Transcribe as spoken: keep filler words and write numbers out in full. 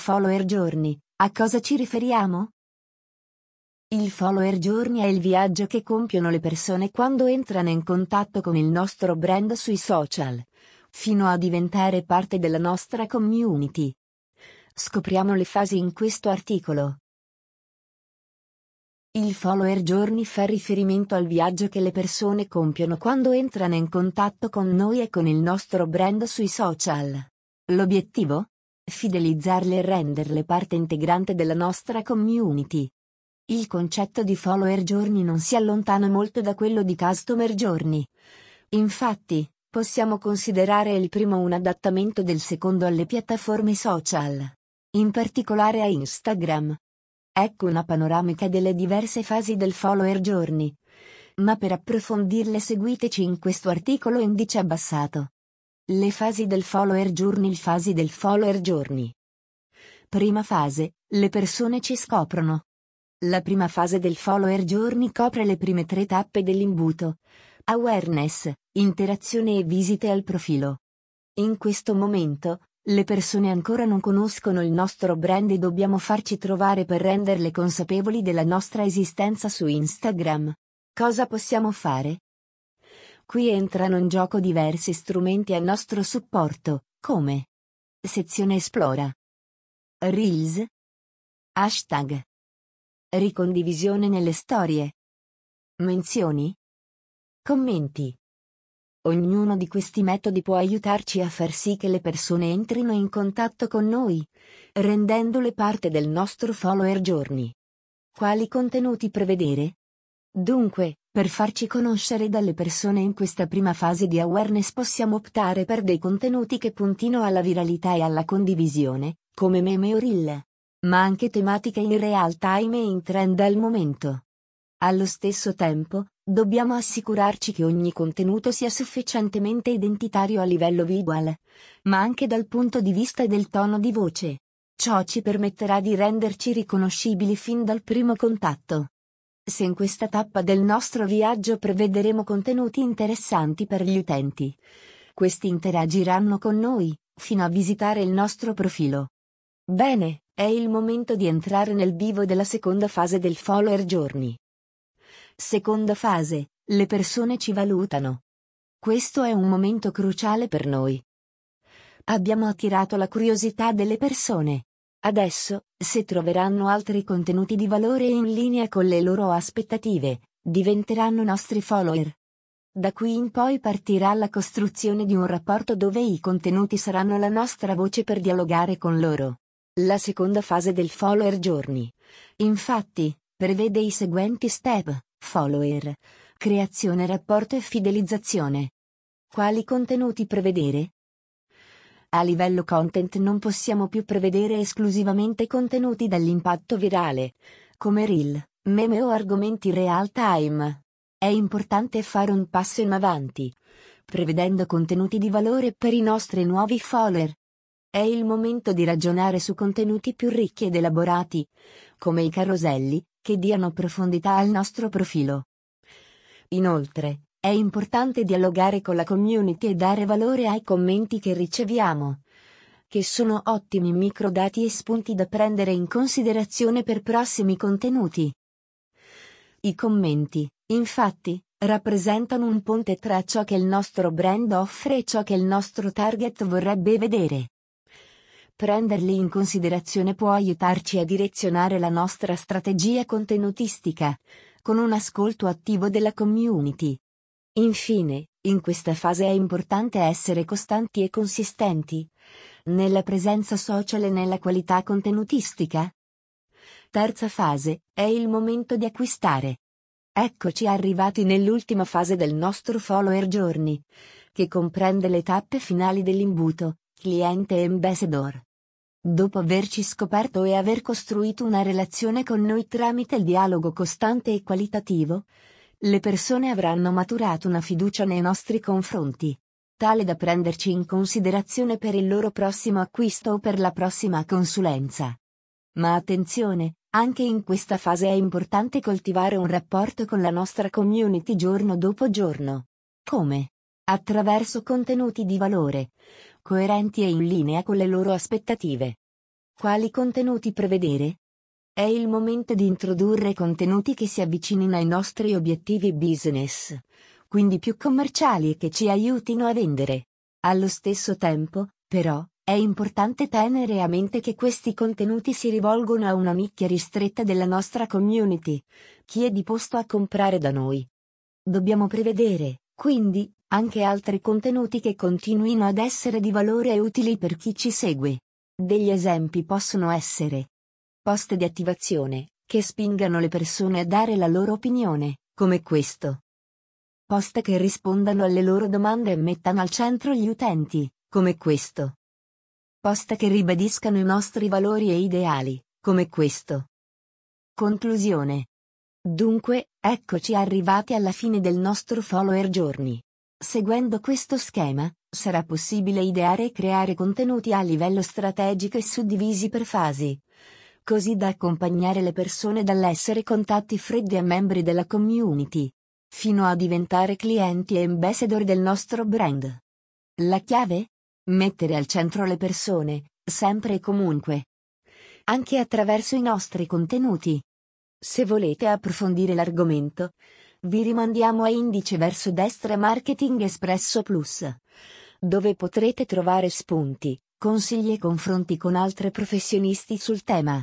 Follower Journey, a cosa ci riferiamo? Il Follower Journey è il viaggio che compiono le persone quando entrano in contatto con il nostro brand sui social, fino a diventare parte della nostra community. Scopriamo le fasi in questo articolo. Il Follower Journey fa riferimento al viaggio che le persone compiono quando entrano in contatto con noi e con il nostro brand sui social. L'obiettivo? Fidelizzarle e renderle parte integrante della nostra community. Il concetto di Follower Journey non si allontana molto da quello di Customer Journey. Infatti, possiamo considerare il primo un adattamento del secondo alle piattaforme social, in particolare a Instagram. Ecco una panoramica delle diverse fasi del Follower Journey. Ma per approfondirle seguiteci in questo articolo indice abbassato. Le fasi del Follower Journey. Le fasi del Follower Journey. Prima fase, le persone ci scoprono. La prima fase del Follower Journey copre le prime tre tappe dell'imbuto. Awareness, interazione e visite al profilo. In questo momento, le persone ancora non conoscono il nostro brand e dobbiamo farci trovare per renderle consapevoli della nostra esistenza su Instagram. Cosa possiamo fare? Qui entrano in gioco diversi strumenti a nostro supporto, come sezione Esplora, Reels, hashtag, ricondivisione nelle storie, menzioni, commenti. Ognuno di questi metodi può aiutarci a far sì che le persone entrino in contatto con noi, rendendole parte del nostro Follower Journey. Quali contenuti prevedere? Dunque, per farci conoscere dalle persone in questa prima fase di awareness possiamo optare per dei contenuti che puntino alla viralità e alla condivisione, come meme o reel, ma anche tematiche in real time e in trend al momento. Allo stesso tempo, dobbiamo assicurarci che ogni contenuto sia sufficientemente identitario a livello visual, ma anche dal punto di vista del tono di voce. Ciò ci permetterà di renderci riconoscibili fin dal primo contatto. Se in questa tappa del nostro viaggio prevederemo contenuti interessanti per gli utenti, questi interagiranno con noi, fino a visitare il nostro profilo. Bene, è il momento di entrare nel vivo della seconda fase del Follower Journey. Seconda fase, le persone ci valutano. Questo è un momento cruciale per noi. Abbiamo attirato la curiosità delle persone. Adesso, se troveranno altri contenuti di valore in linea con le loro aspettative, diventeranno nostri follower. Da qui in poi partirà la costruzione di un rapporto dove i contenuti saranno la nostra voce per dialogare con loro. La seconda fase del Follower Journey, infatti, prevede i seguenti step: follower, creazione, rapporto e fidelizzazione. Quali contenuti prevedere? A livello content non possiamo più prevedere esclusivamente contenuti dall'impatto virale, come reel, meme o argomenti real time. È importante fare un passo in avanti, prevedendo contenuti di valore per i nostri nuovi follower. È il momento di ragionare su contenuti più ricchi ed elaborati, come i caroselli, che diano profondità al nostro profilo. Inoltre, è importante dialogare con la community e dare valore ai commenti che riceviamo, che sono ottimi microdati e spunti da prendere in considerazione per prossimi contenuti. I commenti, infatti, rappresentano un ponte tra ciò che il nostro brand offre e ciò che il nostro target vorrebbe vedere. Prenderli in considerazione può aiutarci a direzionare la nostra strategia contenutistica, con un ascolto attivo della community. Infine, in questa fase è importante essere costanti e consistenti nella presenza sociale e nella qualità contenutistica. Terza fase, è il momento di acquistare. Eccoci arrivati nell'ultima fase del nostro Follower Journey, che comprende le tappe finali dell'imbuto, cliente e ambassador. Dopo averci scoperto e aver costruito una relazione con noi tramite il dialogo costante e qualitativo, le persone avranno maturato una fiducia nei nostri confronti, tale da prenderci in considerazione per il loro prossimo acquisto o per la prossima consulenza. Ma attenzione, anche in questa fase è importante coltivare un rapporto con la nostra community giorno dopo giorno. Come? Attraverso contenuti di valore, coerenti e in linea con le loro aspettative. Quali contenuti prevedere? È il momento di introdurre contenuti che si avvicinino ai nostri obiettivi business, quindi più commerciali e che ci aiutino a vendere. Allo stesso tempo, però, è importante tenere a mente che questi contenuti si rivolgono a una nicchia ristretta della nostra community, chi è disposto a comprare da noi. Dobbiamo prevedere, quindi, anche altri contenuti che continuino ad essere di valore e utili per chi ci segue. Degli esempi possono essere post di attivazione, che spingano le persone a dare la loro opinione, come questo. Post che rispondano alle loro domande e mettano al centro gli utenti, come questo. Post che ribadiscano i nostri valori e ideali, come questo. Conclusione. Dunque, eccoci arrivati alla fine del nostro Follower Journey. Seguendo questo schema, sarà possibile ideare e creare contenuti a livello strategico e suddivisi per fasi, così da accompagnare le persone dall'essere contatti freddi a membri della community, fino a diventare clienti e ambassador del nostro brand. La chiave? Mettere al centro le persone, sempre e comunque, anche attraverso i nostri contenuti. Se volete approfondire l'argomento, vi rimandiamo a indice verso destra Marketing Espresso Plus, dove potrete trovare spunti, consigli e confronti con altri professionisti sul tema.